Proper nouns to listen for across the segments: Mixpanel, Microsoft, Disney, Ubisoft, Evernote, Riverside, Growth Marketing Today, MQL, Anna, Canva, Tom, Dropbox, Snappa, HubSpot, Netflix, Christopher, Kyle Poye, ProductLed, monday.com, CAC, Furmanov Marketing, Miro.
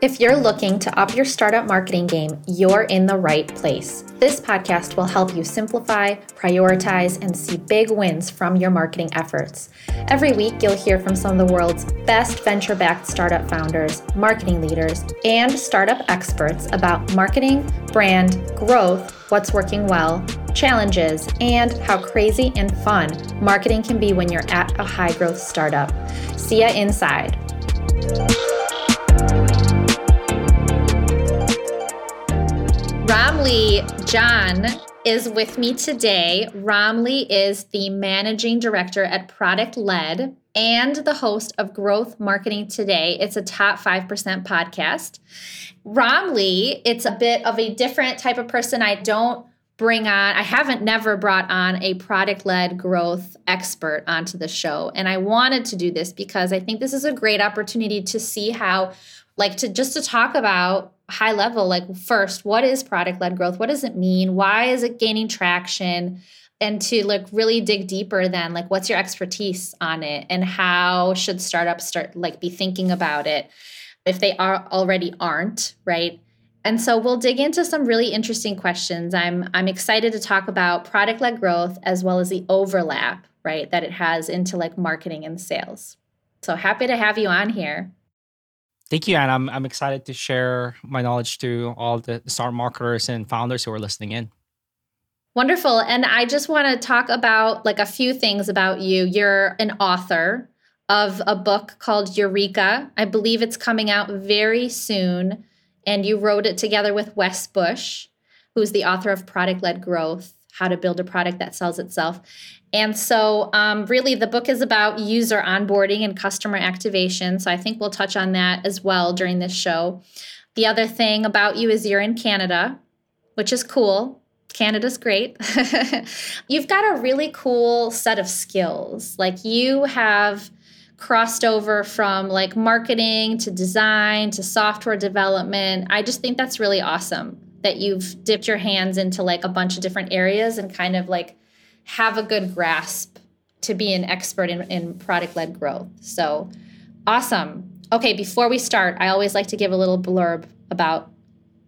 If you're looking to up your startup marketing game, you're in the right place. This podcast will help you simplify, prioritize, and see big wins from your marketing efforts. Every week, you'll hear from some of the world's best venture-backed startup founders, marketing leaders, and startup experts about marketing, brand, growth, what's working well, challenges, and how crazy and fun marketing can be when you're at a high-growth startup. See ya inside. Ramli John is with me today. Ramli is the managing director at ProductLed and the host of Growth Marketing Today. It's a top 5% podcast. Ramli, it's a bit of a different type of person. I haven't brought on a product-led growth expert onto the show. And I wanted to do this because I think this is a great opportunity to see how, to talk about high level, first, what is product-led growth? What does it mean? Why is it gaining traction? And to really dig deeper than what's your expertise on it and how should startups be thinking about it if they already aren't, right? And so we'll dig into some really interesting questions. I'm excited to talk about product-led growth as well as the overlap, right, that it has into marketing and sales. So happy to have you on here. Thank you, Anna. I'm excited to share my knowledge to all the startup marketers and founders who are listening in. Wonderful. And I just want to talk about a few things about you. You're an author of a book called Eureka. I believe it's coming out very soon. And you wrote it together with Wes Bush, who's the author of Product-Led Growth, How to Build a Product That Sells Itself. And so really the book is about user onboarding and customer activation. So I think we'll touch on that as well during this show. The other thing about you is you're in Canada, which is cool. Canada's great. You've got a really cool set of skills. You have crossed over from marketing to design to software development. I just think that's really awesome that you've dipped your hands into a bunch of different areas and kind of have a good grasp to be an expert in product-led growth. So awesome. Okay, before we start, I always like to give a little blurb about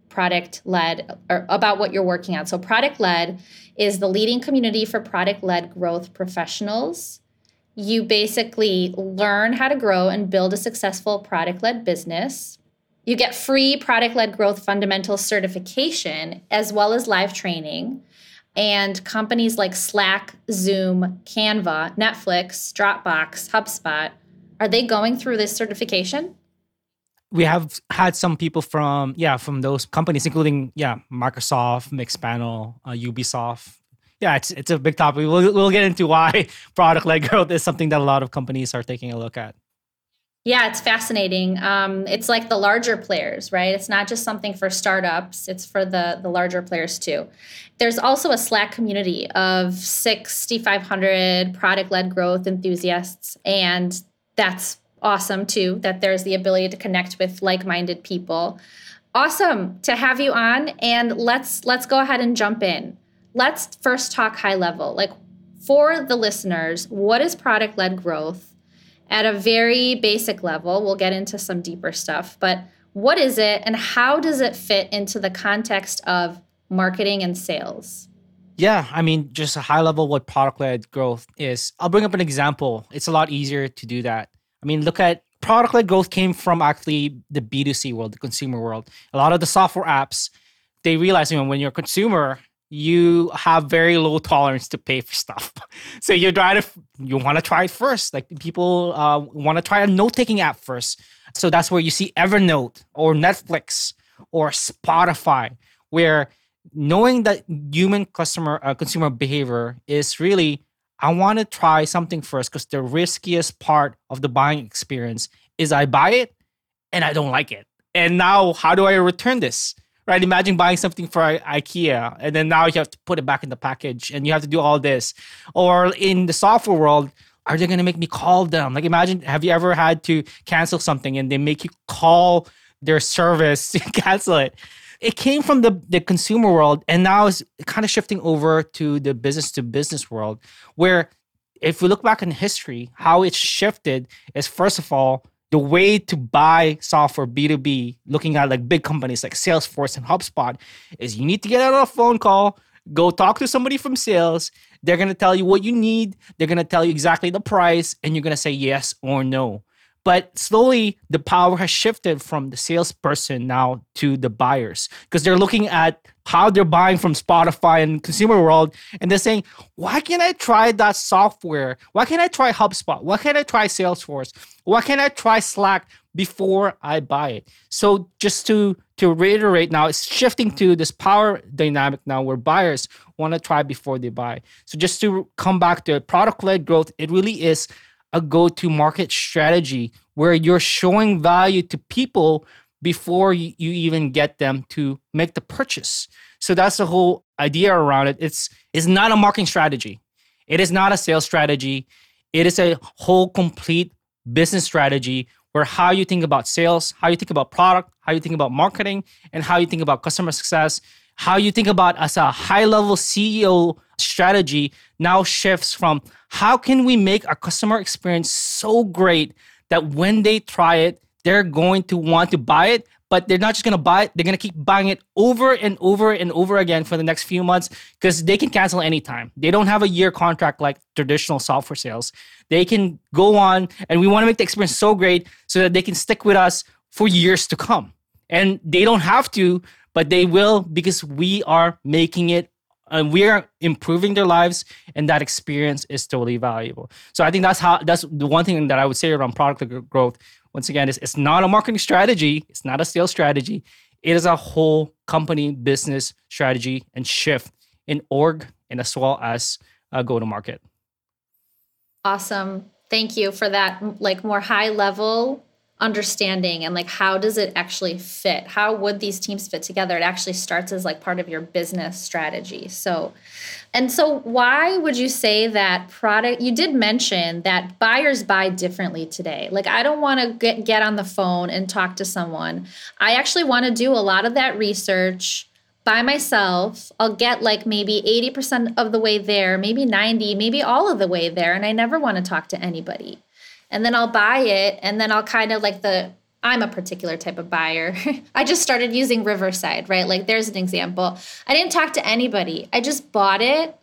product-led or about what you're working on. So product-led is the leading community for product-led growth professionals. You basically learn how to grow and build a successful product-led business. You get free product-led growth fundamental certification as well as live training. And companies like Slack, Zoom, Canva, Netflix, Dropbox, HubSpot, are they going through this certification? We have had some people from those companies, including, Microsoft, Mixpanel, Ubisoft. Yeah, it's a big topic. We'll get into why product-led growth is something that a lot of companies are taking a look at. Yeah, it's fascinating. It's the larger players, right? It's not just something for startups. It's for the larger players too. There's also a Slack community of 6,500 product-led growth enthusiasts. And that's awesome too, that there's the ability to connect with like-minded people. Awesome to have you on. And let's go ahead and jump in. Let's first talk high level. For the listeners, what is product-led growth? At a very basic level, we'll get into some deeper stuff, but what is it and how does it fit into the context of marketing and sales? Yeah, just a high level what product-led growth is. I'll bring up an example. It's a lot easier to do that. Look at product-led growth came from actually the B2C world, the consumer world. A lot of the software apps, they realize when you're a consumer, you have very low tolerance to pay for stuff. So you want to try it first. People want to try a note-taking app first. So that's where you see Evernote or Netflix or Spotify, where knowing that human consumer behavior is really, I want to try something first because the riskiest part of the buying experience is I buy it and I don't like it. And now how do I return this? Right? Imagine buying something for IKEA and then now you have to put it back in the package and you have to do all this. Or in the software world, are they going to make me call them? Imagine, have you ever had to cancel something and they make you call their service to cancel it? It came from the consumer world and now it's kind of shifting over to the business-to-business world where if we look back in history, how it shifted is first of all, the way to buy software B2B, looking at like big companies like Salesforce and HubSpot, is you need to get out of a phone call, go talk to somebody from sales. They're going to tell you what you need. They're going to tell you exactly the price, and you're going to say yes or no. But slowly, the power has shifted from the salesperson now to the buyers, because they're looking at how they're buying from Spotify and consumer world, and they're saying, why can't I try that software? Why can't I try HubSpot? Why can't I try Salesforce? Why can't I try Slack before I buy it? So just to reiterate now, it's shifting to this power dynamic now where buyers want to try before they buy. So just to come back to product-led growth, it really is a go-to-market strategy where you're showing value to people before you even get them to make the purchase. So that's the whole idea around it. It's not a marketing strategy. It is not a sales strategy. It is a whole complete business strategy where how you think about sales, how you think about product, how you think about marketing, and how you think about customer success, how you think about as a high-level CEO strategy now shifts from how can we make our customer experience so great that when they try it, they're going to want to buy it, but they're not just going to buy it. They're going to keep buying it over and over and over again for the next few months because they can cancel anytime. They don't have a year contract like traditional software sales. They can go on, and we want to make the experience so great so that they can stick with us for years to come. And they don't have to, but they will because we are making it and we are improving their lives, and that experience is totally valuable. So I think that's the one thing that I would say around product growth. Once again, it's not a marketing strategy. It's not a sales strategy. It is a whole company business strategy and shift in org and as well as go-to-market. Awesome. Thank you for that, like, more high-level understanding and like how does it actually fit? How would these teams fit together? It actually starts as like part of your business strategy. So why would you say that you did mention that buyers buy differently today? Like, I don't want to get on the phone and talk to someone. I actually want to do a lot of that research by myself. I'll get like maybe 80% of the way there, maybe 90, maybe all of the way there. And I never want to talk to anybody. And then I'll buy it, and then I'll kind of like I'm a particular type of buyer. I just started using Riverside, right? Like, there's an example. I didn't talk to anybody. I just bought it,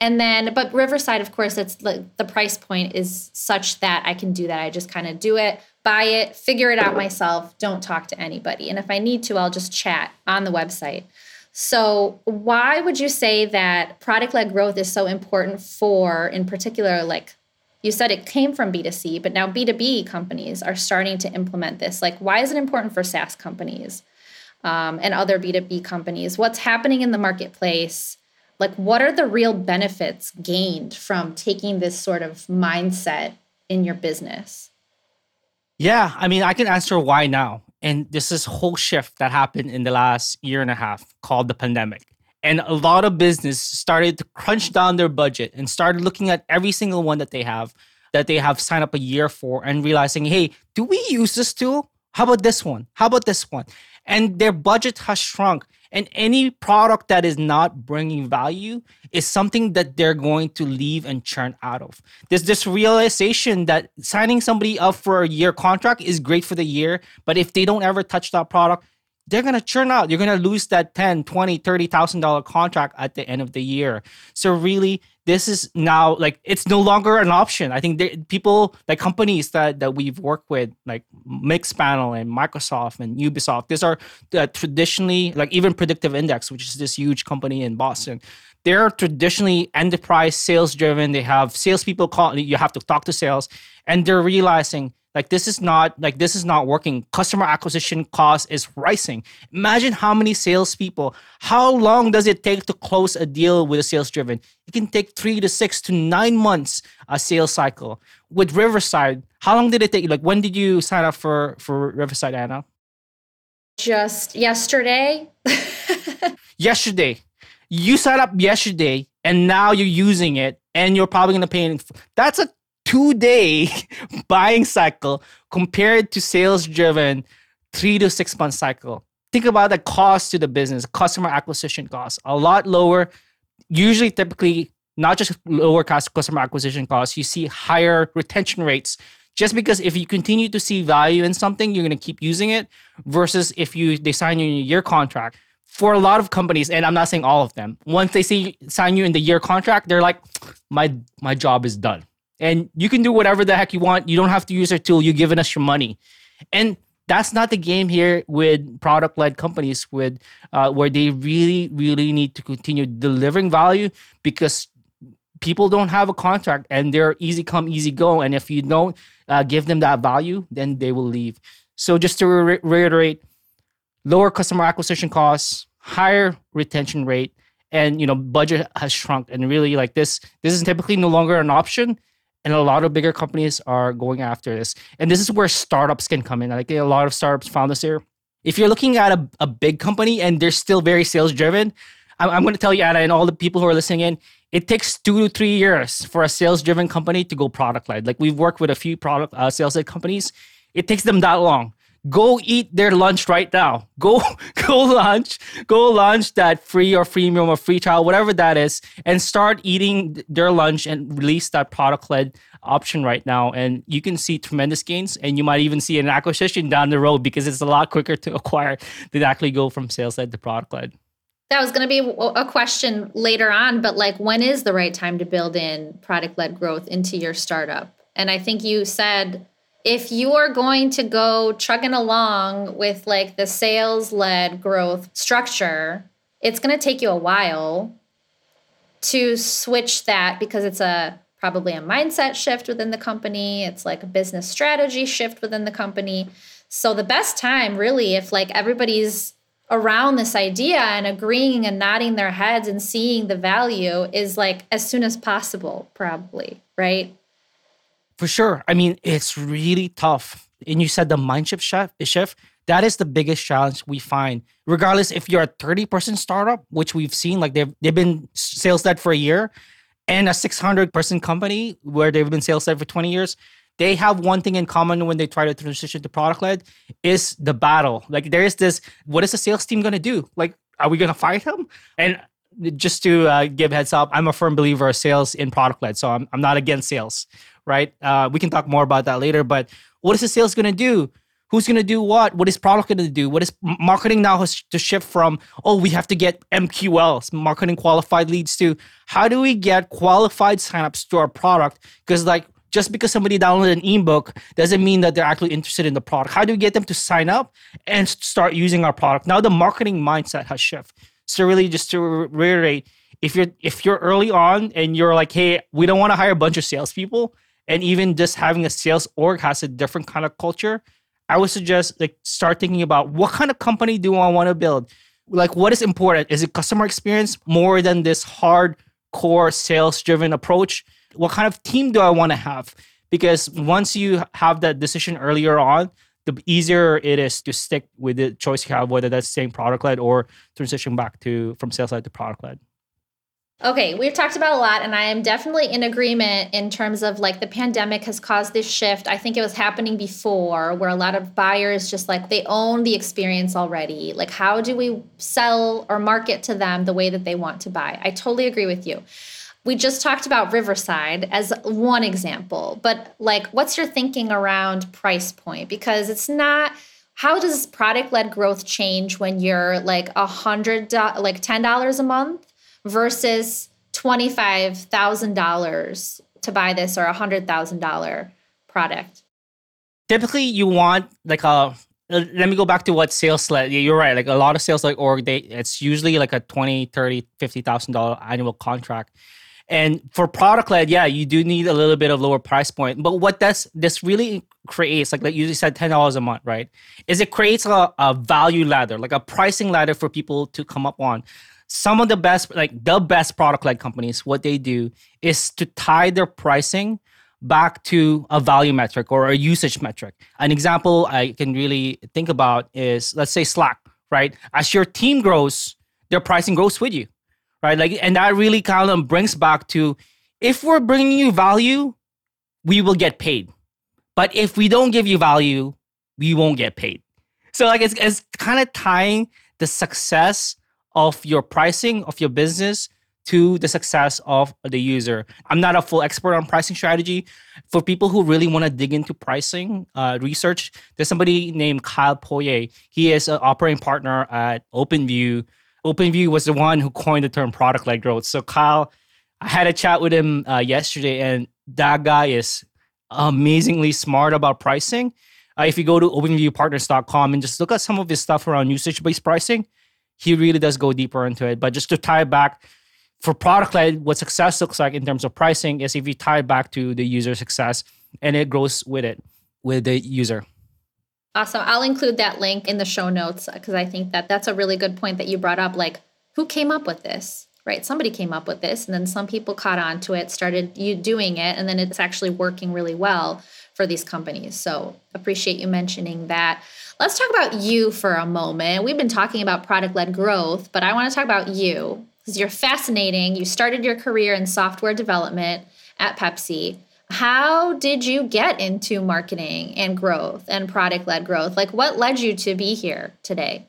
but Riverside, of course, it's like the price point is such that I can do that. I just kind of do it, buy it, figure it out myself, don't talk to anybody. And if I need to, I'll just chat on the website. So why would you say that product-led growth is so important for, in particular, like, you said it came from B2C, but now B2B companies are starting to implement this. Like, why is it important for SaaS companies and other B2B companies? What's happening in the marketplace? Like, what are the real benefits gained from taking this sort of mindset in your business? Yeah, I mean, I can answer why now. And this is whole shift that happened in the last year and a half called the pandemic. And a lot of business started to crunch down their budget and started looking at every single one that they have signed up a year for and realizing, hey, do we use this tool? How about this one? How about this one? And their budget has shrunk. And any product that is not bringing value is something that they're going to leave and churn out of. There's this realization that signing somebody up for a year contract is great for the year, but if they don't ever touch that product, they're going to churn out. You're going to lose that $10,000, $20,000, $30,000 contract at the end of the year. So really, this is now, like, it's no longer an option. I think people, like companies that we've worked with, like Mixpanel and Microsoft and Ubisoft, these are traditionally, like even Predictive Index, which is this huge company in Boston, they're traditionally enterprise sales-driven. They have salespeople call, you have to talk to sales, and they're realizing, like, this is not working. Customer acquisition cost is rising. Imagine how many salespeople, how long does it take to close a deal with a sales-driven? It can take 3 to 6 to 9 months a sales cycle. With Riverside, how long did it take? Like, when did you sign up for Riverside, Anna? Just yesterday. Yesterday. You signed up yesterday, and now you're using it, and you're probably going to pay. That's a two-day buying cycle compared to sales-driven 3 to 6 month cycle. Think about the cost to the business, customer acquisition costs, a lot lower. Usually, typically, not just lower customer acquisition costs, you see higher retention rates Just because if you continue to see value in something, you're going to keep using it versus if they sign you in a year contract. For a lot of companies, and I'm not saying all of them, once they sign you in the year contract, they're like, my job is done. And you can do whatever the heck you want. You don't have to use our tool. You've given us your money. And that's not the game here with product-led companies with where they really, really need to continue delivering value because people don't have a contract and they're easy come, easy go. And if you don't give them that value, then they will leave. So just to reiterate, lower customer acquisition costs, higher retention rate, and budget has shrunk. And really like this is typically no longer an option. And a lot of bigger companies are going after this. And this is where startups can come in. Like a lot of startups found this here. If you're looking at a big company and they're still very sales driven, I'm going to tell you, Anna, and all the people who are listening in, it takes 2 to 3 years for a sales driven company to go product led. Like we've worked with a few sales led companies. It takes them that long. Go eat their lunch right now. Go launch that free or freemium or free trial, whatever that is, and start eating their lunch and release that product-led option right now. And you can see tremendous gains, and you might even see an acquisition down the road because it's a lot quicker to acquire than actually go from sales-led to product-led. That was going to be a question later on, but when is the right time to build in product-led growth into your startup? And I think you said, if you are going to go chugging along with the sales-led growth structure, it's going to take you a while to switch that because it's probably a mindset shift within the company. It's a business strategy shift within the company. So the best time really, if everybody's around this idea and agreeing and nodding their heads and seeing the value is as soon as possible, probably, right? For sure. I mean, it's really tough. And you said the mindset shift. That is the biggest challenge we find. Regardless if you're a 30-person startup, which we've seen, they've been sales-led for a year, and a 600-person company where they've been sales-led for 20 years, they have one thing in common when they try to transition to product-led is the battle. There is this, what is the sales team going to do? Are we going to fight them? And just to give heads up, I'm a firm believer of sales in product-led, so I'm not against sales. Right? We can talk more about that later, but what is the sales going to do? Who's going to do what? What is product going to do? What is marketing now has to shift from, we have to get MQLs, marketing qualified leads, to how do we get qualified signups to our product? Because just because somebody downloaded an ebook doesn't mean that they're actually interested in the product. How do we get them to sign up and start using our product? Now the marketing mindset has shifted. So really just to reiterate, if you're early on and you're hey, we don't want to hire a bunch of salespeople, and even just having a sales org has a different kind of culture, I would suggest start thinking about what kind of company do I want to build? What is important? Is it customer experience more than this hardcore sales-driven approach? What kind of team do I want to have? Because once you have that decision earlier on, the easier it is to stick with the choice you have, whether that's staying product-led or transition back from sales-led to product-led. Okay, we've talked about a lot, and I am definitely in agreement in terms of the pandemic has caused this shift. I think it was happening before where a lot of buyers just they own the experience already. How do we sell or market to them the way that they want to buy? I totally agree with you. We just talked about Riverside as one example, but what's your thinking around price point? Because it's not... How does product-led growth change when you're $10 a month versus $25,000 to buy this, or $100,000 product? Typically, you want let me go back to what sales-led. You're right. A lot of sales-led org, it's usually a $20,000, $30,000, $50,000 annual contract. And for product-led, yeah, you do need a little bit of lower price point. But what this really creates, like you said, $10 a month, right? Is it creates a value ladder, a pricing ladder for people to come up on. Some of the best, the best product-led companies, what they do is to tie their pricing back to a value metric or a usage metric. An example I can really think about is, let's say Slack, right? As your team grows, their pricing grows with you, right? And that really kind of brings back to, if we're bringing you value, we will get paid. But if we don't give you value, we won't get paid. So it's kind of tying the success of your pricing, of your business, to the success of the user. I'm not a full expert on pricing strategy. For people who really want to dig into pricing research, there's somebody named Kyle Poye. He is an operating partner at OpenView. OpenView was the one who coined the term product-led growth. So Kyle, I had a chat with him yesterday, and that guy is amazingly smart about pricing. If you go to openviewpartners.com and just look at some of his stuff around usage-based pricing, he really does go deeper into it. But just to tie it back, for product-led, what success looks like in terms of pricing is if you tie it back to the user success, and it grows with it, with the user. Awesome. I'll include that link in the show notes because I think that that's a really good point that you brought up. Like, who came up with this, right? Somebody came up with this, and then some people caught on to it, started you doing it, and then it's actually working really well for these companies. So appreciate you mentioning that. Let's talk about you for a moment. We've been talking about product-led growth, but I want to talk about you because you're fascinating. You started your career in software development at Pepsi. How did you get into marketing and growth and product-led growth? Like, what led you to be here today?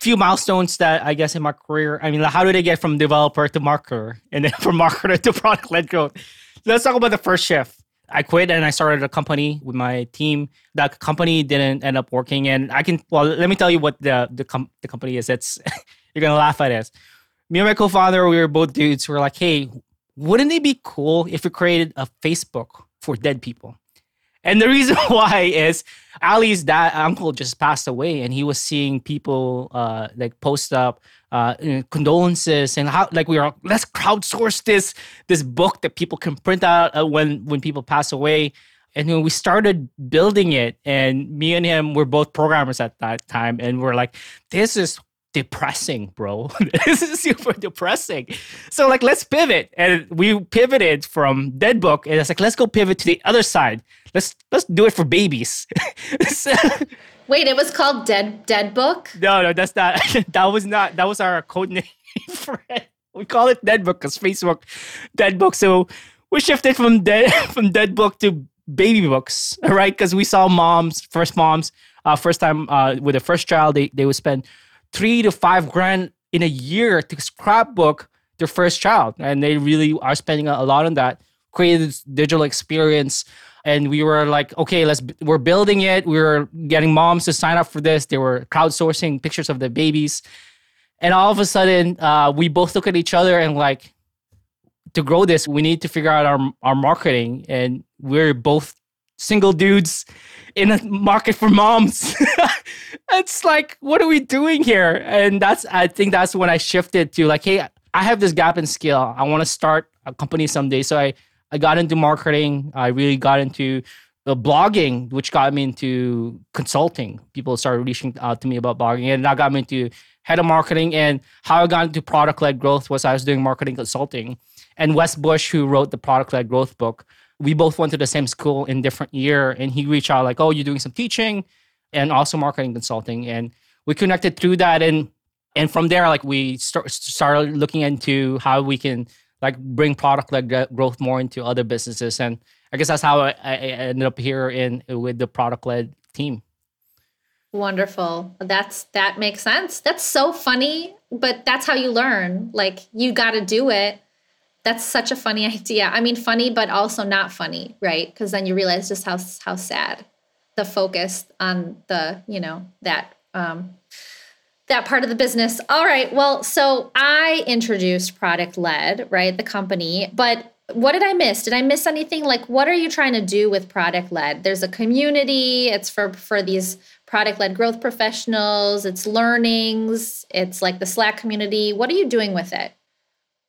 Few milestones that I guess in my career. I mean, like, how did I get from developer to marketer and then from marketer to product-led growth? Let's talk about the first shift. I quit and I started a company with my team. That company didn't end up working. And I can, well, let me tell you what the company is. It's, you're going to laugh at this. Me and my co-founder, we were both dudes. We were like, hey, wouldn't it be cool if we created a Facebook for dead people? And the reason why is Ali's dad, uncle just passed away, and he was seeing people like post up condolences and how like we are. Let's crowdsource this book that people can print out when people pass away. And then we started building it, and me and him were both programmers at that time, and we're like, this is depressing, bro. This is super depressing. So like, let's pivot. And we pivoted from dead book. And it's like, let's go pivot to the other side. Let's do it for babies. So, wait, it was called dead book? No, that's not. That was our code name for it. We call it dead book because Facebook, dead book. So we shifted from dead book to baby books, right? Because we saw moms, first time with their first child, they would spend $3,000 to $5,000 in a year to scrapbook their first child. And they really are spending a lot on that, created this digital experience. And we were like, okay, we're building it. We were getting moms to sign up for this. They were crowdsourcing pictures of their babies. And all of a sudden, we both look at each other and like, to grow this, we need to figure out our marketing. And we're both single dudes in a market for moms. It's like, what are we doing here? And I think that's when I shifted to like, hey, I have this gap in skill. I want to start a company someday. So I got into marketing. I really got into the blogging, which got me into consulting. People started reaching out to me about blogging, and that got me into head of marketing. And how I got into product-led growth was I was doing marketing consulting. And Wes Bush, who wrote the product-led growth book, we both went to the same school in different year, and he reached out like, oh, you're doing some teaching and also marketing consulting. And we connected through that. And from there, like we started looking into how we can like bring product-led growth more into other businesses. And I guess that's how I ended up here with the product-led team. Wonderful. That makes sense. That's so funny, but that's how you learn. Like you got to do it. That's such a funny idea. I mean, funny, but also not funny, right? Because then you realize just how sad the focus on the, you know, that part of the business. All right. Well, so I introduced product-led, right? The company, but what did I miss? Did I miss anything? Like, what are you trying to do with product-led? There's a community. It's for these product-led growth professionals. It's learnings. It's like the Slack community. What are you doing with it?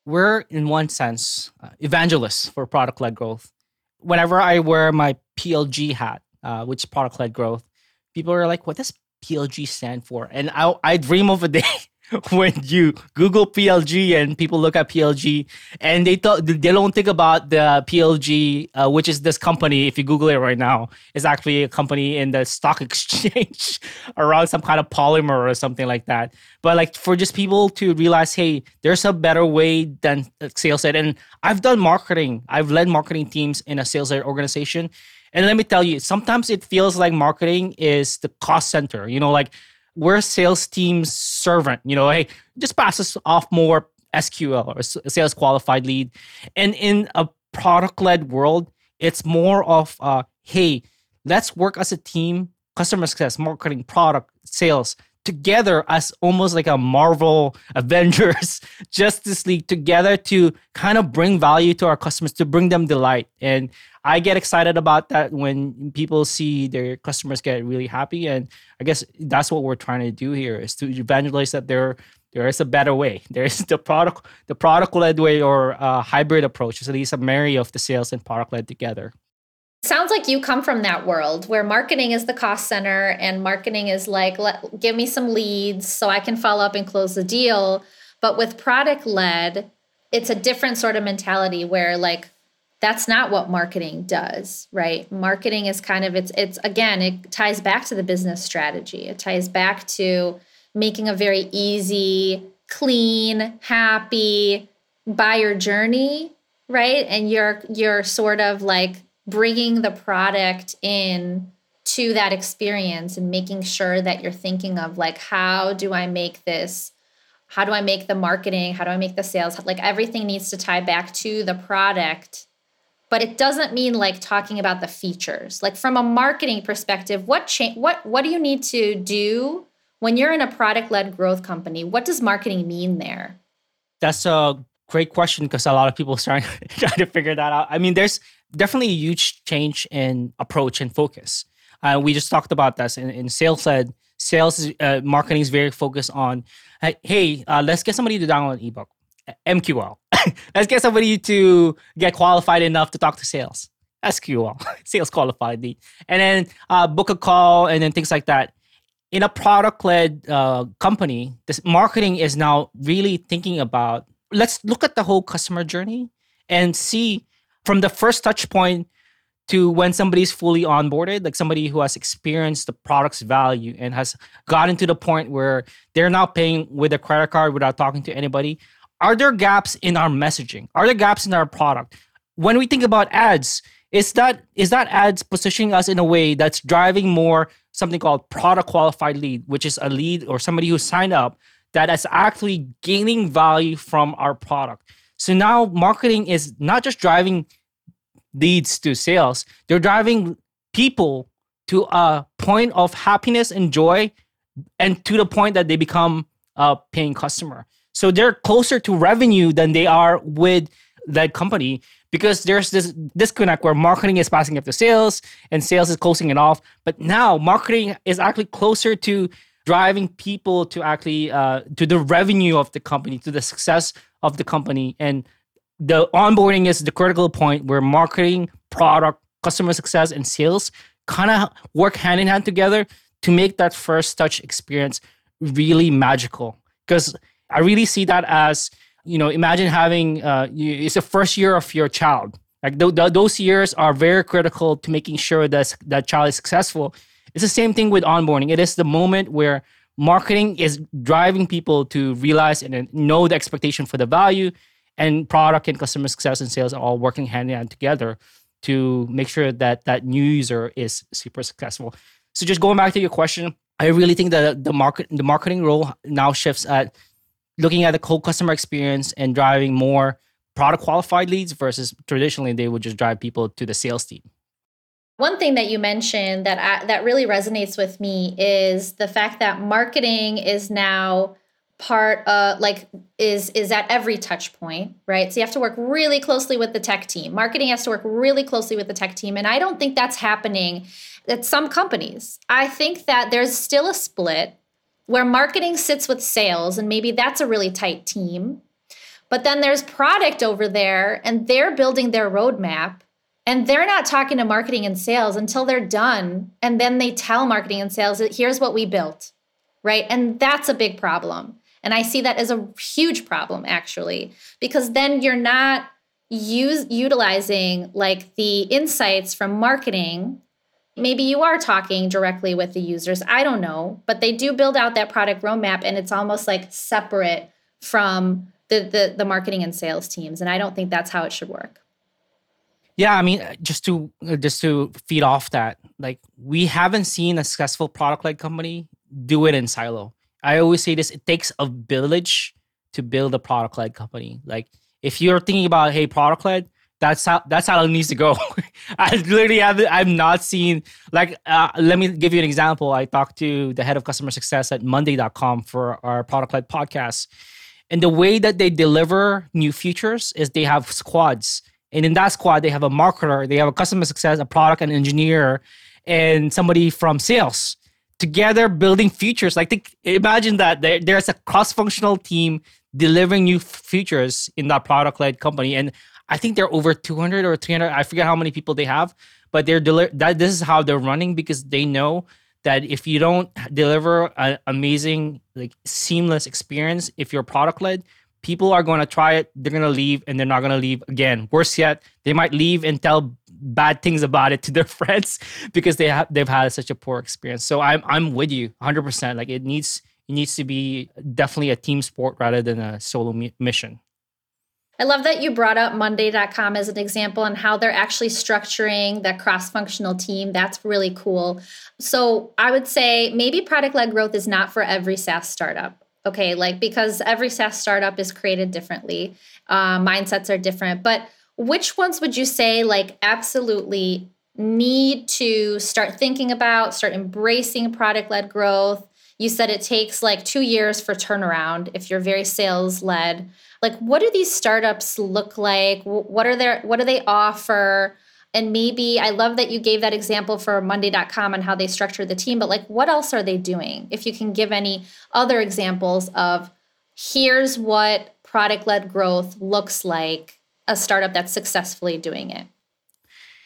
We're, in one sense, evangelists for product-led growth. Whenever I wear my PLG hat, which is product-led growth, people are like, what does PLG stand for? And I dream of a day when you Google PLG and people look at PLG and they don't think about the PLG, which is this company. If you Google it right now, it's actually a company in the stock exchange around some kind of polymer or something like that. But like for just people to realize, hey, there's a better way than sales-led. And I've done marketing. I've led marketing teams in a sales-led organization. And let me tell you, sometimes it feels like marketing is the cost center, you know, like we're sales team's servant, you know, hey, just pass us off more SQL or sales qualified lead. And in a product-led world, it's more of, hey, let's work as a team, customer success, marketing, product, sales, together as almost like a Marvel Avengers Justice League together to kind of bring value to our customers, to bring them delight. And I get excited about that when people see their customers get really happy. And I guess that's what we're trying to do here, is to evangelize that there is a better way. There is the product-led way, or a hybrid approach. It's at least a marry of the sales and product-led together. Sounds like you come from that world where marketing is the cost center, and marketing is like, give me some leads so I can follow up and close the deal. But with product-led, it's a different sort of mentality where, like, that's not what marketing does, right? Marketing is kind of, it's again, it ties back to the business strategy. It ties back to making a very easy, clean, happy buyer journey, right? And you're sort of like bringing the product in to that experience and making sure that you're thinking of, like, how do I make this? How do I make the marketing? How do I make the sales? Like, everything needs to tie back to the product, but it doesn't mean like talking about the features. Like, from a marketing perspective, what do you need to do when you're in a product-led growth company? What does marketing mean there? That's a great question, because a lot of people are trying to figure that out. I mean, there's definitely a huge change in approach and focus. We just talked about this in sales-led. Marketing is very focused on, hey, let's get somebody to download an ebook, MQL. Let's get somebody to get qualified enough to talk to sales, SQL, sales qualified lead. And then book a call and then things like that. In a product-led company, this marketing is now really thinking about, let's look at the whole customer journey and see from the first touch point to when somebody's fully onboarded, like somebody who has experienced the product's value and has gotten to the point where they're now paying with a credit card without talking to anybody. Are there gaps in our messaging? Are there gaps in our product? When we think about ads, is that ads positioning us in a way that's driving more something called product qualified lead, which is a lead or somebody who signed up that is actually gaining value from our product. So now marketing is not just driving leads to sales, they're driving people to a point of happiness and joy, and to the point that they become a paying customer. So they're closer to revenue than they are with that company, because there's this disconnect where marketing is passing up to sales and sales is closing it off. But now marketing is actually closer to driving people to actually to the revenue of the company, to the success of the company. And the onboarding is the critical point where marketing, product, customer success, and sales kind of work hand in hand together to make that first touch experience really magical. Because I really see that as, you know, imagine having, it's the first year of your child. Like those years are very critical to making sure that that child is successful. It's the same thing with onboarding. It is the moment where marketing is driving people to realize and know the expectation for the value, and product and customer success and sales are all working hand in hand together to make sure that that new user is super successful. So just going back to your question, I really think that the marketing role now shifts at looking at the whole customer experience and driving more product qualified leads versus traditionally they would just drive people to the sales team. One thing that you mentioned that really resonates with me is the fact that marketing is now part of, like, is at every touch point, right? So you have to work really closely with the tech team. Marketing has to work really closely with the tech team. And I don't think that's happening at some companies. I think that there's still a split where marketing sits with sales, and maybe that's a really tight team. But then there's product over there, and they're building their roadmap. And they're not talking to marketing and sales until they're done. And then they tell marketing and sales, here's what we built, right? And that's a big problem. And I see that as a huge problem, actually, because then you're not utilizing like the insights from marketing. Maybe you are talking directly with the users. I don't know. But they do build out that product roadmap, and it's almost like separate from the marketing and sales teams. And I don't think that's how it should work. Yeah, I mean, just to feed off that, like, we haven't seen a successful product-led company do it in silo. I always say this, it takes a village to build a product-led company. Like if you're thinking about, hey, product-led, that's how it needs to go. I've not seen, like, let me give you an example. I talked to the head of customer success at monday.com for our product-led podcast. And the way that they deliver new features is they have squads. And in that squad, they have a marketer, they have a customer success, a product, an engineer, and somebody from sales together building features. Like imagine that there's a cross-functional team delivering new features in that product-led company. And I think they're over 200 or 300. I forget how many people they have, but this is how they're running, because they know that if you don't deliver an amazing, like, seamless experience, if you're product-led, people are going to try it, they're going to leave, and they're not going to leave again. Worse yet, they might leave and tell bad things about it to their friends because they've had such a poor experience. So I'm with you 100%. Like it needs to be definitely a team sport rather than a solo mission. I love that you brought up monday.com as an example and how they're actually structuring that cross-functional team. That's really cool. So I would say maybe product-led growth is not for every SaaS startup. Okay, like, because every SaaS startup is created differently. Mindsets are different. But which ones would you say, like, absolutely need to start thinking about, start embracing product-led growth? You said it takes like 2 years for turnaround if you're very sales-led. Like, what do these startups look like? What do they offer? And maybe, I love that you gave that example for monday.com and how they structure the team, but like, what else are they doing? If you can give any other examples of, here's what product-led growth looks like, a startup that's successfully doing it.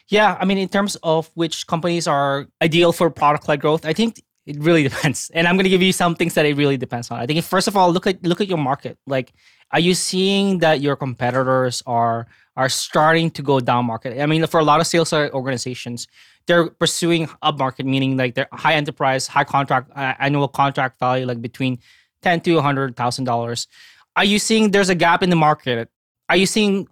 Yeah, I mean, in terms of which companies are ideal for product-led growth, I think it really depends. And I'm going to give you some things that it really depends on. I think, first of all, look at your market. Like, are you seeing that your competitors are starting to go down market? I mean, for a lot of sales organizations, they're pursuing up market, meaning like they're high enterprise, high contract, annual contract value, like between $10,000 to $100,000. Are you seeing there's a gap in the market? Are you seeing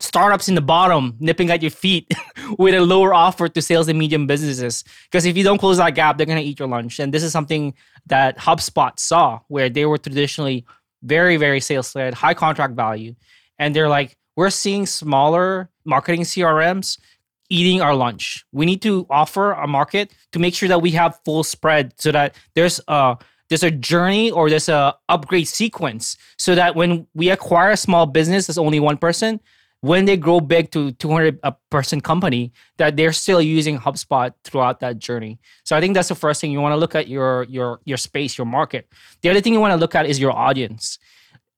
startups in the bottom nipping at your feet with a lower offer to sales and medium businesses? Because if you don't close that gap, they're going to eat your lunch. And this is something that HubSpot saw, where they were traditionally very, very sales-led, high contract value. And they're like, we're seeing smaller marketing CRMs eating our lunch. We need to offer a market to make sure that we have full spread, so that there's a journey, or there's a upgrade sequence, so that when we acquire a small business that's only one person, when they grow big to 200-person company, that they're still using HubSpot throughout that journey. So I think that's the first thing. You want to look at your space, your market. The other thing you want to look at is your audience.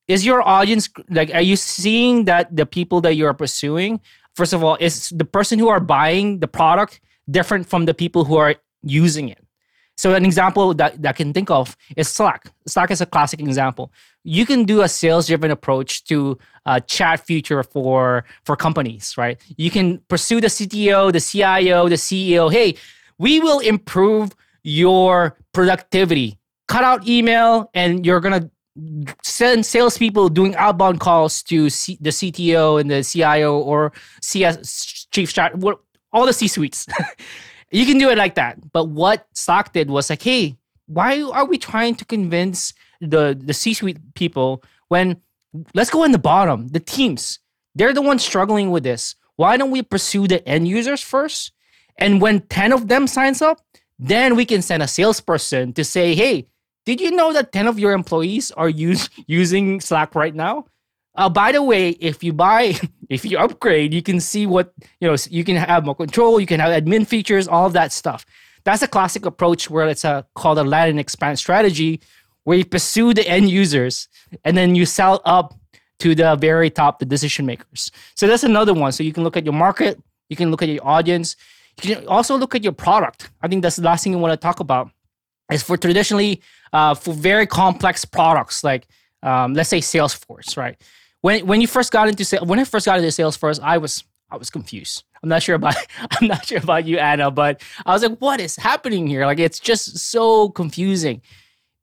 Is your audience, like, are you seeing that the people that you're pursuing, first of all, is the person who are buying the product different from the people who are using it? So an example that I can think of is Slack. Slack is a classic example. You can do a sales-driven approach to a chat feature for companies, right? You can pursue the CTO, the CIO, the CEO. Hey, we will improve your productivity. Cut out email, and you're going to send salespeople doing outbound calls to the CTO and the CIO or CS, chief chat, all the C-suites. You can do it like that. But what Slack did was like, hey, why are we trying to convince the C-suite people when, let's go in the bottom, the teams. They're the ones struggling with this. Why don't we pursue the end users first? And when 10 of them signs up, then we can send a salesperson to say, hey, did you know that 10 of your employees are using Slack right now? By the way, if you upgrade, you can see what, you can have more control, you can have admin features, all of that stuff. That's a classic approach where it's called a land and expand strategy, where you pursue the end users and then you sell up to the very top, the decision makers. So that's another one. So you can look at your market, you can look at your audience, you can also look at your product. I think that's the last thing you want to talk about, is for traditionally, for very complex products, like let's say Salesforce, right? When I first got into Salesforce, I was confused. I'm not sure about you, Anna, but I was like, what is happening here? Like, it's just so confusing.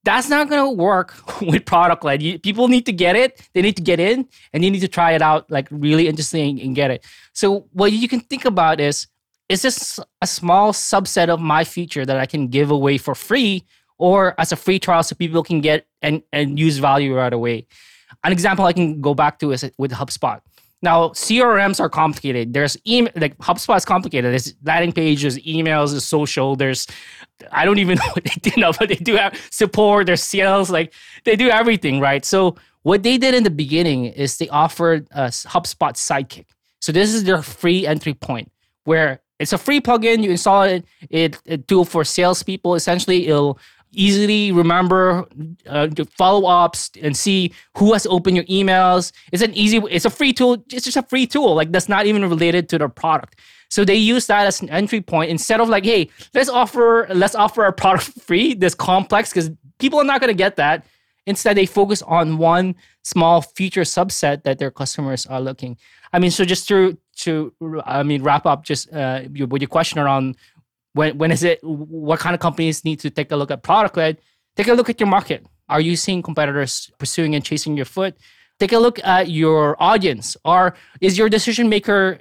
That's not going to work with product-led. People need to get it. They need to get in, and they need to try it out, like, really interesting and get it. So what you can think about is this a small subset of my feature that I can give away for free or as a free trial so people can get and use value right away? An example I can go back to is with HubSpot. Now, CRMs are complicated. There's email, like HubSpot is complicated. There's landing pages, emails, there's social. There's, I don't even know what they do now, but they do have support, there's sales, like they do everything, right? So what they did in the beginning is they offered HubSpot Sidekick. So this is their free entry point where it's a free plugin. You install it, it's a tool for salespeople. Essentially, it'll easily remember follow-ups and see who has opened your emails. It's a free tool. It's just a free tool, like that's not even related to their product. So they use that as an entry point instead of like, hey, let's offer our product free, this complex, because people are not going to get that. Instead, they focus on one small feature subset that their customers are looking. I mean, so just to wrap up just with your question around when is it, what kind of companies need to take a look at product-led? Take a look at your market. Are you seeing competitors pursuing and chasing your foot? Take a look at your audience. Or is the decision maker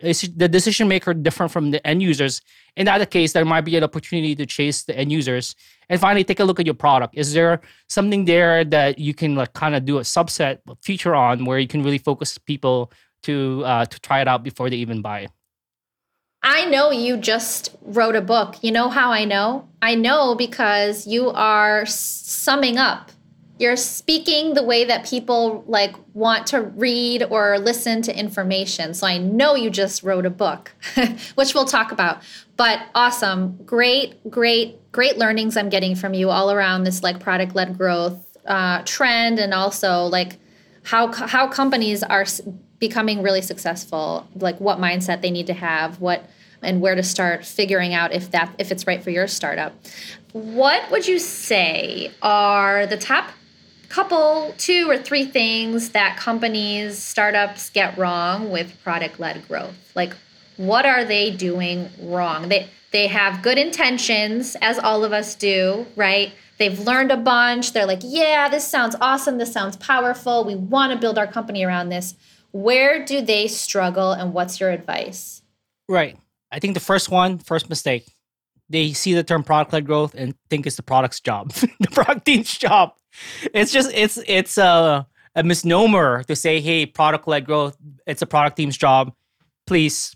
different from the end users? In that case, there might be an opportunity to chase the end users. And finally, take a look at your product. Is there something there that you can like kind of do a subset feature on where you can really focus people to try it out before they even buy it? I know you just wrote a book. You know how I know? I know because you are summing up. You're speaking the way that people like want to read or listen to information. So I know you just wrote a book, which we'll talk about. But awesome. Great learnings I'm getting from you all around this like product-led growth trend and also like how companies are becoming really successful, like what mindset they need to have, and where to start figuring out if it's right for your startup. What would you say are the top two or three things that companies, startups get wrong with product-led growth? Like, what are they doing wrong? They have good intentions, as all of us do, right? They've learned a bunch. They're like, yeah, this sounds awesome. This sounds powerful. We want to build our company around this. Where do they struggle and what's your advice? Right. I think the first mistake, they see the term product-led growth and think it's the product's job, the product team's job. It's just, it's a misnomer to say, hey, product-led growth, it's a product team's job. Please,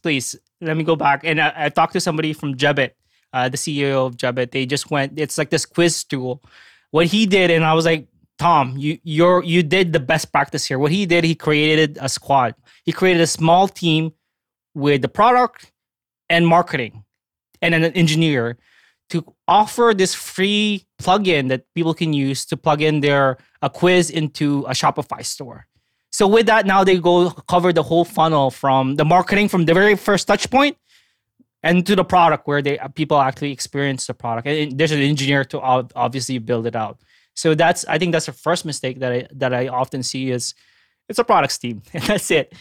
let me go back. And I talked to somebody from Jebbit, the CEO of Jebbit. They just went, it's like this quiz tool. What he did, and I was like, Tom, you did the best practice here. What he did, he created a squad. He created a small team with the product and marketing and an engineer to offer this free plugin that people can use to plug in a quiz into a Shopify store. So with that, now they go cover the whole funnel from the marketing from the very first touch point and to the product where people actually experience the product. And there's an engineer to obviously build it out. So I think that's the first mistake that I often see is it's a products team and that's it.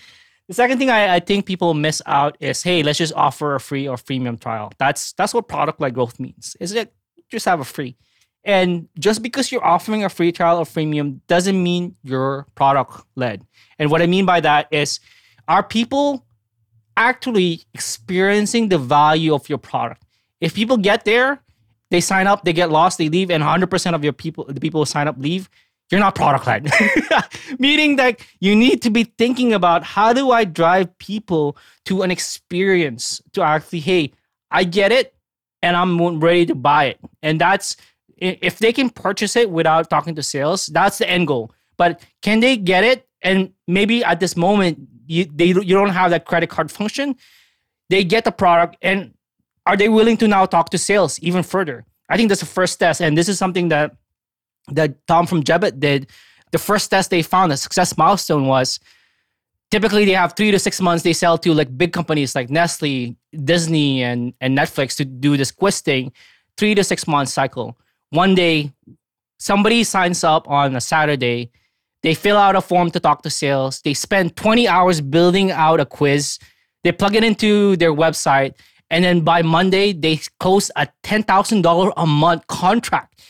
The second thing I think people miss out is, hey, let's just offer a free or freemium trial. That's what product-led growth means. Is it just have a free? And just because you're offering a free trial or freemium doesn't mean you're product-led. And what I mean by that is, are people actually experiencing the value of your product? If people get there, they sign up, they get lost, they leave, and 100% of the people who sign up leave, you're not product-led. Meaning that you need to be thinking about how do I drive people to an experience to actually, hey, I get it and I'm ready to buy it. And that's, if they can purchase it without talking to sales, that's the end goal. But can they get it? And maybe at this moment, you don't have that credit card function. They get the product and are they willing to now talk to sales even further? I think that's the first test. And this is something that Tom from Jebbit did. The first test they found, a success milestone was, typically they have 3 to 6 months they sell to like big companies like Nestle, Disney, and Netflix to do this quiz thing, 3 to 6 month cycle. One day, somebody signs up on a Saturday, they fill out a form to talk to sales, they spend 20 hours building out a quiz, they plug it into their website, and then by Monday, they close a $10,000 a month contract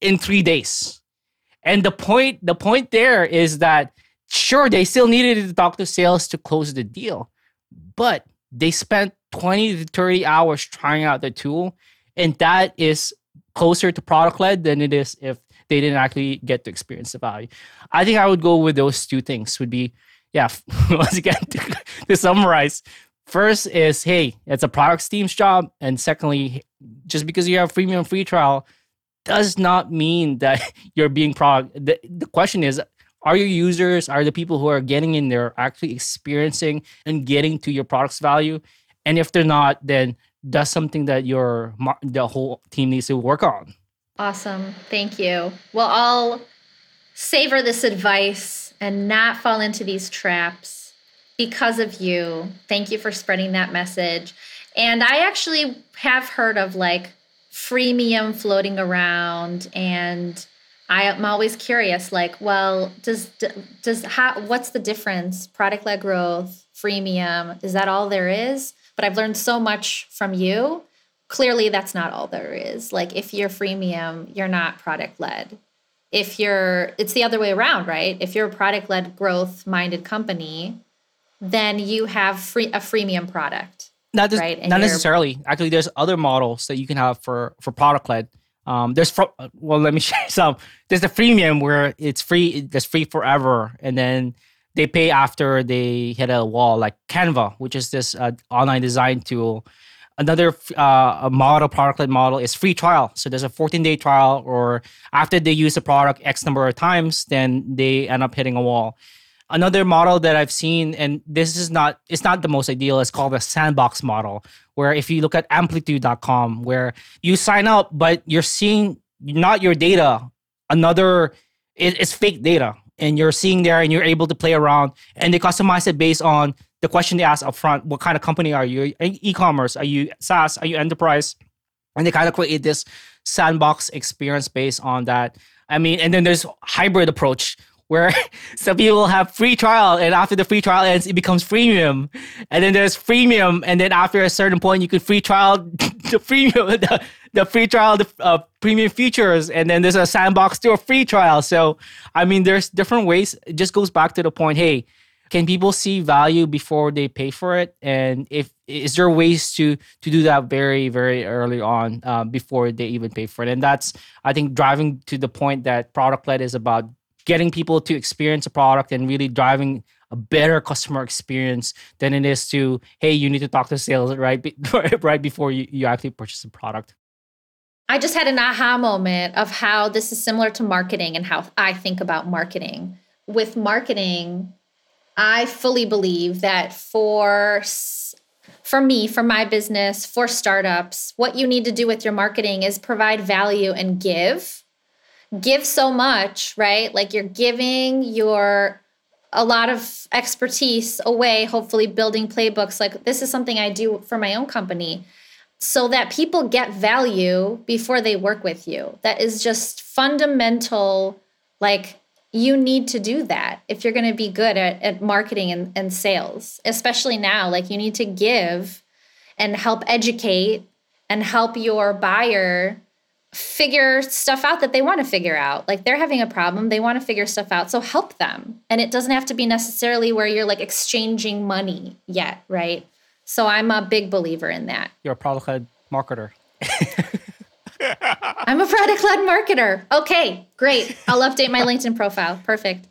in 3 days. And the point there is that, sure, they still needed to talk to sales to close the deal, but they spent 20 to 30 hours trying out the tool. And that is closer to product-led than it is if they didn't actually get to experience the value. I think I would go with those two things would be, yeah, once again, to summarize, first is, hey, it's a products team's job. And secondly, just because you have freemium free trial does not mean that you're being product. The question is, are your users, are the people who are getting in there actually experiencing and getting to your product's value? And if they're not, then that's something that the whole team needs to work on. Awesome. Thank you. Well, I'll savor this advice and not fall into these traps because of you. Thank you for spreading that message. And I actually have heard of like freemium floating around, and I'm always curious, like, well, what's the difference? Product-led growth, freemium, is that all there is? But I've learned so much from you. Clearly, that's not all there is. Like, if you're freemium, you're not product-led. It's the other way around, right? If you're a product-led growth-minded company, then you have a freemium product. Not necessarily. Actually, there's other models that you can have for product-led. Let me share some. There's the freemium where it's free. That's free forever, and then they pay after they hit a wall, like Canva, which is this online design tool. Another product-led model is free trial. So there's a 14-day trial, or after they use the product X number of times, then they end up hitting a wall. Another model that I've seen, and it's not the most ideal, it's called the sandbox model, where if you look at amplitude.com, where you sign up, but you're seeing not your data, it's fake data. And you're seeing there and you're able to play around, and they customize it based on the question they ask up front. What kind of company are you? Are you e-commerce? Are you SaaS? Are you enterprise? And they kind of create this sandbox experience based on that. I mean, and then there's hybrid approach, where some people have free trial, and after the free trial ends, it becomes freemium. And then there's freemium, and then after a certain point, you could free trial the freemium, the free trial, the premium features, and then there's a sandbox to a free trial. So, I mean, there's different ways. It just goes back to the point, hey, can people see value before they pay for it? And is there ways to do that very, very early on before they even pay for it? And that's, I think, driving to the point that product-led is about getting people to experience a product and really driving a better customer experience than it is to, hey, you need to talk to sales right before you actually purchase the product. I just had an aha moment of how this is similar to marketing and how I think about marketing. With marketing, I fully believe that for my business, for startups, what you need to do with your marketing is provide value and give. Give so much, right? Like you're giving a lot of expertise away, hopefully building playbooks. Like this is something I do for my own company so that people get value before they work with you. That is just fundamental. Like you need to do that if you're going to be good at marketing and sales, especially now. Like you need to give and help educate and help your buyer figure stuff out that they want to figure out. Like they're having a problem, they want to figure stuff out. So help them. And it doesn't have to be necessarily where you're like exchanging money yet, right? So I'm a big believer in that. You're a product-led marketer. I'm a product-led marketer. Okay, great. I'll update my LinkedIn profile. Perfect.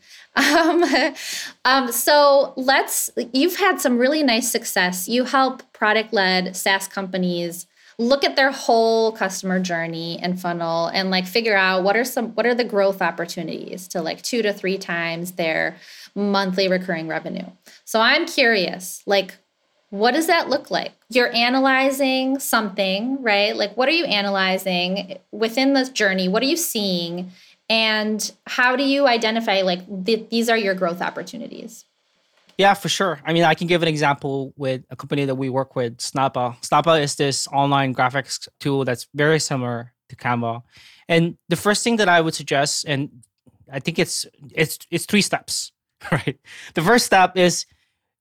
You've had some really nice success. You help product-led SaaS companies look at their whole customer journey and funnel and like figure out what are the growth opportunities to like 2 to 3 times their monthly recurring revenue. So I'm curious, like, what does that look like? You're analyzing something, right? Like, what are you analyzing within this journey? What are you seeing? And how do you identify like these are your growth opportunities? Yeah, for sure. I mean, I can give an example with a company that we work with, Snappa. Snappa is this online graphics tool that's very similar to Canva. And the first thing that I would suggest, and I think it's 3 steps, right? The first step is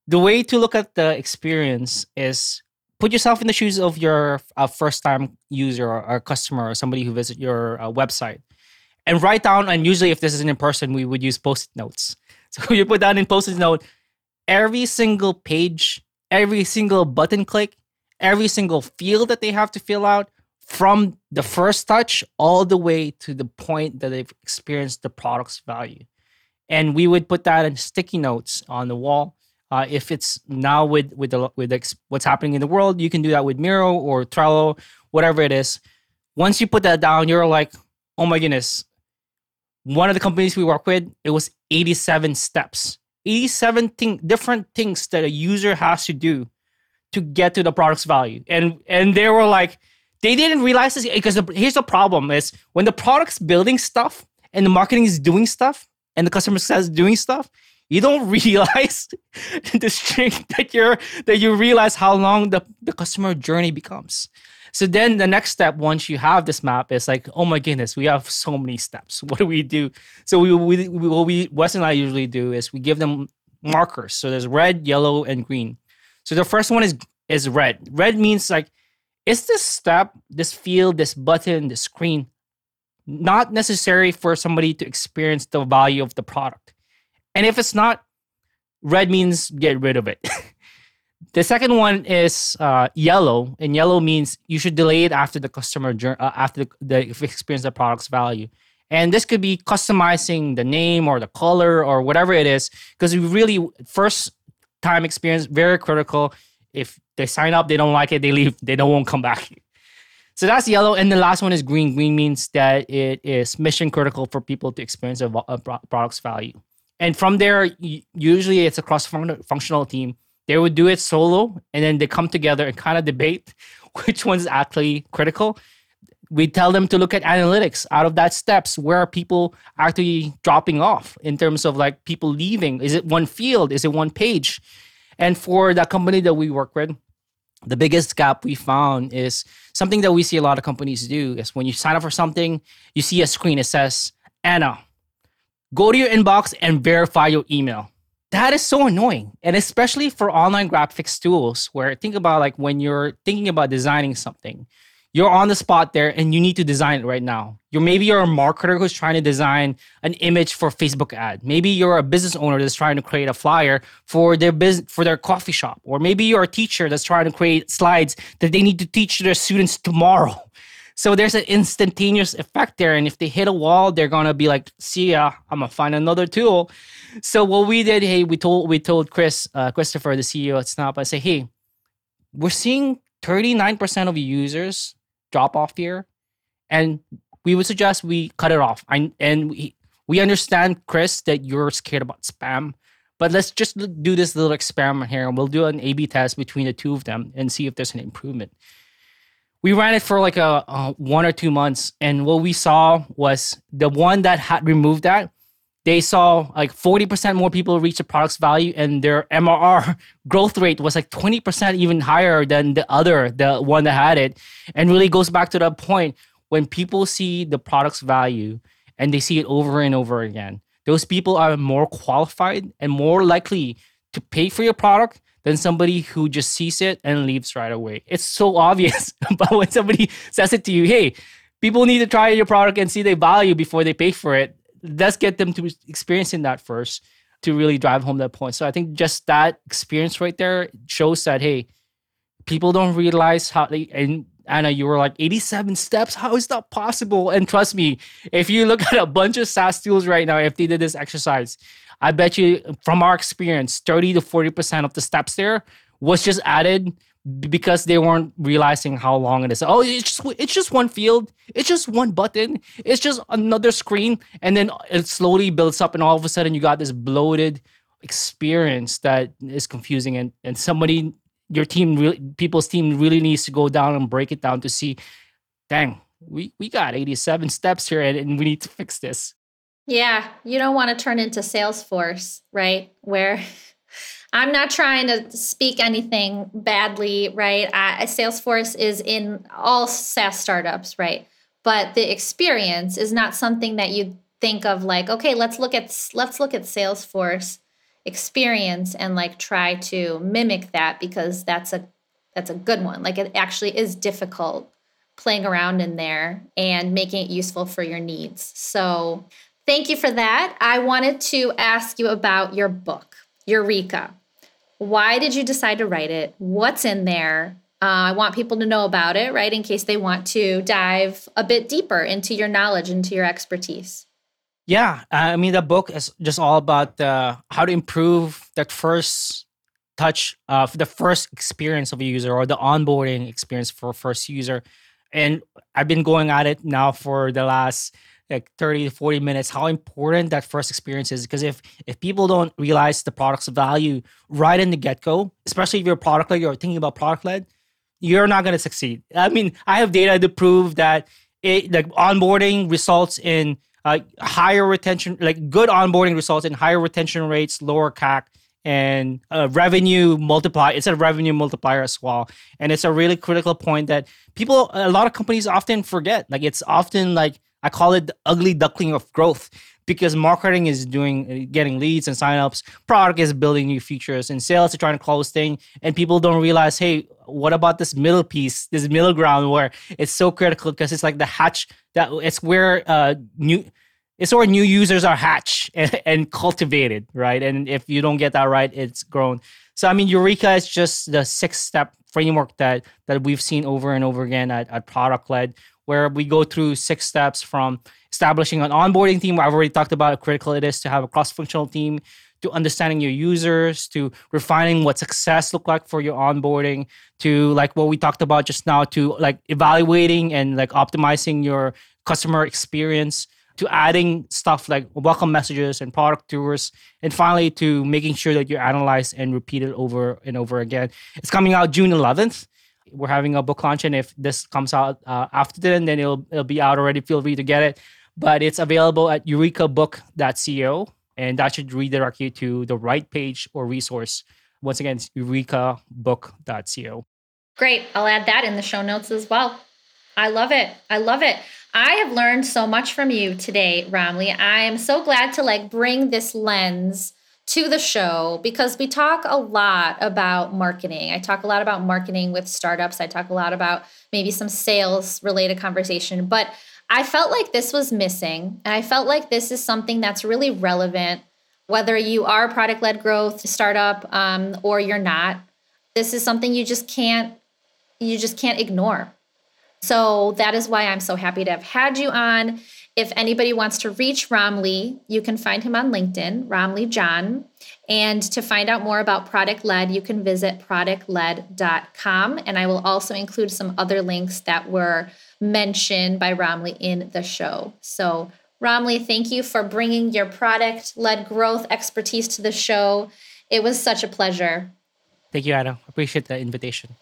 the way to look at the experience is put yourself in the shoes of your first-time user or customer or somebody who visits your website and write down, and usually if this isn't in person, we would use Post-it notes. So you put down in Post-it note, every single page, every single button click, every single field that they have to fill out, from the first touch all the way to the point that they've experienced the product's value. And we would put that in sticky notes on the wall. If it's now with what's happening in the world, you can do that with Miro or Trello, whatever it is. Once you put that down, you're like, oh my goodness. One of the companies we work with, it was 87 steps, 87 different things that a user has to do to get to the product's value. And they were like, they didn't realize this because here's the problem is when the product's building stuff and the marketing is doing stuff and the customer success is doing stuff, you don't realize the string that you realize how long the customer journey becomes. So then the next step, once you have this map, is like, oh my goodness, we have so many steps. What do we do? So Wes and I usually do is we give them markers. So there's red, yellow, and green. So the first one is red. Red means like, is this step, this field, this button, this screen, not necessary for somebody to experience the value of the product? And if it's not, red means get rid of it. The second one is yellow, and yellow means you should delay it after the customer journey, after the experience the product's value. And this could be customizing the name or the color or whatever it is, because we really first time experience very critical. If they sign up, they don't like it, they leave, they won't come back. So that's yellow, and the last one is green. Green means that it is mission critical for people to experience a product's value. And from there, usually it's a cross-functional team. They would do it solo, and then they come together and kind of debate which one's actually critical. We tell them to look at analytics. Out of that steps, where are people actually dropping off in terms of like people leaving? Is it one field? Is it one page? And for that company that we work with, the biggest gap we found is something that we see a lot of companies do is when you sign up for something, you see a screen. It says, Anna, go to your inbox and verify your email. That is so annoying. And especially for online graphics tools where think about like when you're thinking about designing something, you're on the spot there and you need to design it right now. Maybe you're a marketer who's trying to design an image for a Facebook ad. Maybe you're a business owner that's trying to create a flyer for their business, for their coffee shop. Or maybe you're a teacher that's trying to create slides that they need to teach their students tomorrow. So there's an instantaneous effect there. And if they hit a wall, they're going to be like, see ya, I'm going to find another tool. So what we did, hey, we told Christopher, the CEO at Snap, I say, hey, we're seeing 39% of users drop off here. And we would suggest we cut it off. We understand, Chris, that you're scared about spam. But let's just do this little experiment here. And we'll do an A/B test between the two of them and see if there's an improvement. We ran it for like a 1 or 2 months. And what we saw was the one that had removed that, they saw like 40% more people reach the product's value and their MRR growth rate was like 20% even higher than the one that had it. And really goes back to that point when people see the product's value and they see it over and over again, those people are more qualified and more likely to pay for your product than somebody who just sees it and leaves right away. It's so obvious. But when somebody says it to you, hey, people need to try your product and see the value before they pay for it. Let's get them to experiencing that first to really drive home that point. So I think just that experience right there shows that, hey, people don't realize how they, and Anna, you were like 87 steps. How is that possible? And trust me, if you look at a bunch of SaaS tools right now, if they did this exercise, I bet you from our experience, 30 to 40% of the steps there was just added because they weren't realizing how long it is. Oh, it's just one field. It's just one button. It's just another screen. And then it slowly builds up. And all of a sudden you got this bloated experience that is confusing. And somebody, your team, people's team really needs to go down and break it down to see, dang, we got 87 steps here and we need to fix this. Yeah, you don't want to turn into Salesforce, right? Where I'm not trying to speak anything badly, right? Salesforce is in all SaaS startups, right? But the experience is not something that you think of like, okay, let's look at Salesforce experience and like try to mimic that because that's a good one. Like it actually is difficult playing around in there and making it useful for your needs. So thank you for that. I wanted to ask you about your book, Eureka. Why did you decide to write it? What's in there? I want people to know about it, right? In case they want to dive a bit deeper into your knowledge, into your expertise. Yeah. I mean, the book is just all about how to improve that first touch of the first experience of a user, or the onboarding experience for first user. And I've been going at it now for the last like 30 to 40 minutes, how important that first experience is. Because if people don't realize the product's value right in the get-go, especially if you're product-led, you're thinking about product-led, you're not going to succeed. I mean, I have data to prove that onboarding results in higher retention, like good onboarding results in higher retention rates, lower CAC, and revenue multiplier. It's a revenue multiplier as well. And it's a really critical point that a lot of companies often forget. Like, it's often like, I call it the ugly duckling of growth, because marketing is getting leads and signups. Product is building new features, and sales are trying to close things. And people don't realize, hey, what about this middle piece, this middle ground, where it's so critical, because it's like the hatch that it's where new users are hatched and cultivated, right? And if you don't get that right, it's grown. So, I mean, Eureka is just the six-step framework that we've seen over and over again at ProductLed, where we go through six steps from establishing an onboarding team. I've already talked about how critical it is to have a cross-functional team, to understanding your users, to refining what success look like for your onboarding, to like what we talked about just now, to like evaluating and like optimizing your customer experience, to adding stuff like welcome messages and product tours, and finally to making sure that you analyze and repeat it over and over again. It's coming out June 11th. We're having a book launch, and if this comes out after then it'll be out already. Feel free to get it. But it's available at EurekaBook.co, and that should redirect you to the right page or resource. Once again, it's EurekaBook.co. Great. I'll add that in the show notes as well. I love it. I love it. I have learned so much from you today, Ramli. I am so glad to like bring this lens to the show, because we talk a lot about marketing. I talk a lot about marketing with startups. I talk a lot about maybe some sales related conversation, but I felt like this was missing. And I felt like this is something that's really relevant, whether you are a product-led growth startup or you're not. This is something you just can't ignore. So that is why I'm so happy to have had you on. If anybody wants to reach Ramli, you can find him on LinkedIn, Ramli John. And to find out more about ProductLed, you can visit ProductLed.com. And I will also include some other links that were mentioned by Ramli in the show. So Ramli, thank you for bringing your product-led growth expertise to the show. It was such a pleasure. Thank you, Anna. Appreciate the invitation.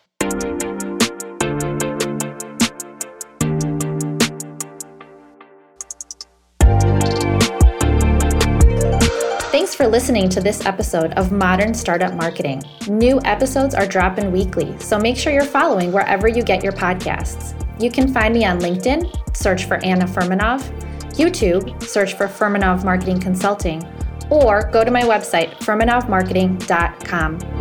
Thanks for listening to this episode of Modern Startup Marketing. New episodes are dropping weekly, so make sure you're following wherever you get your podcasts. You can find me on LinkedIn, search for Anna Firmanov, YouTube, search for Firmanov Marketing Consulting, or go to my website, firmanovmarketing.com.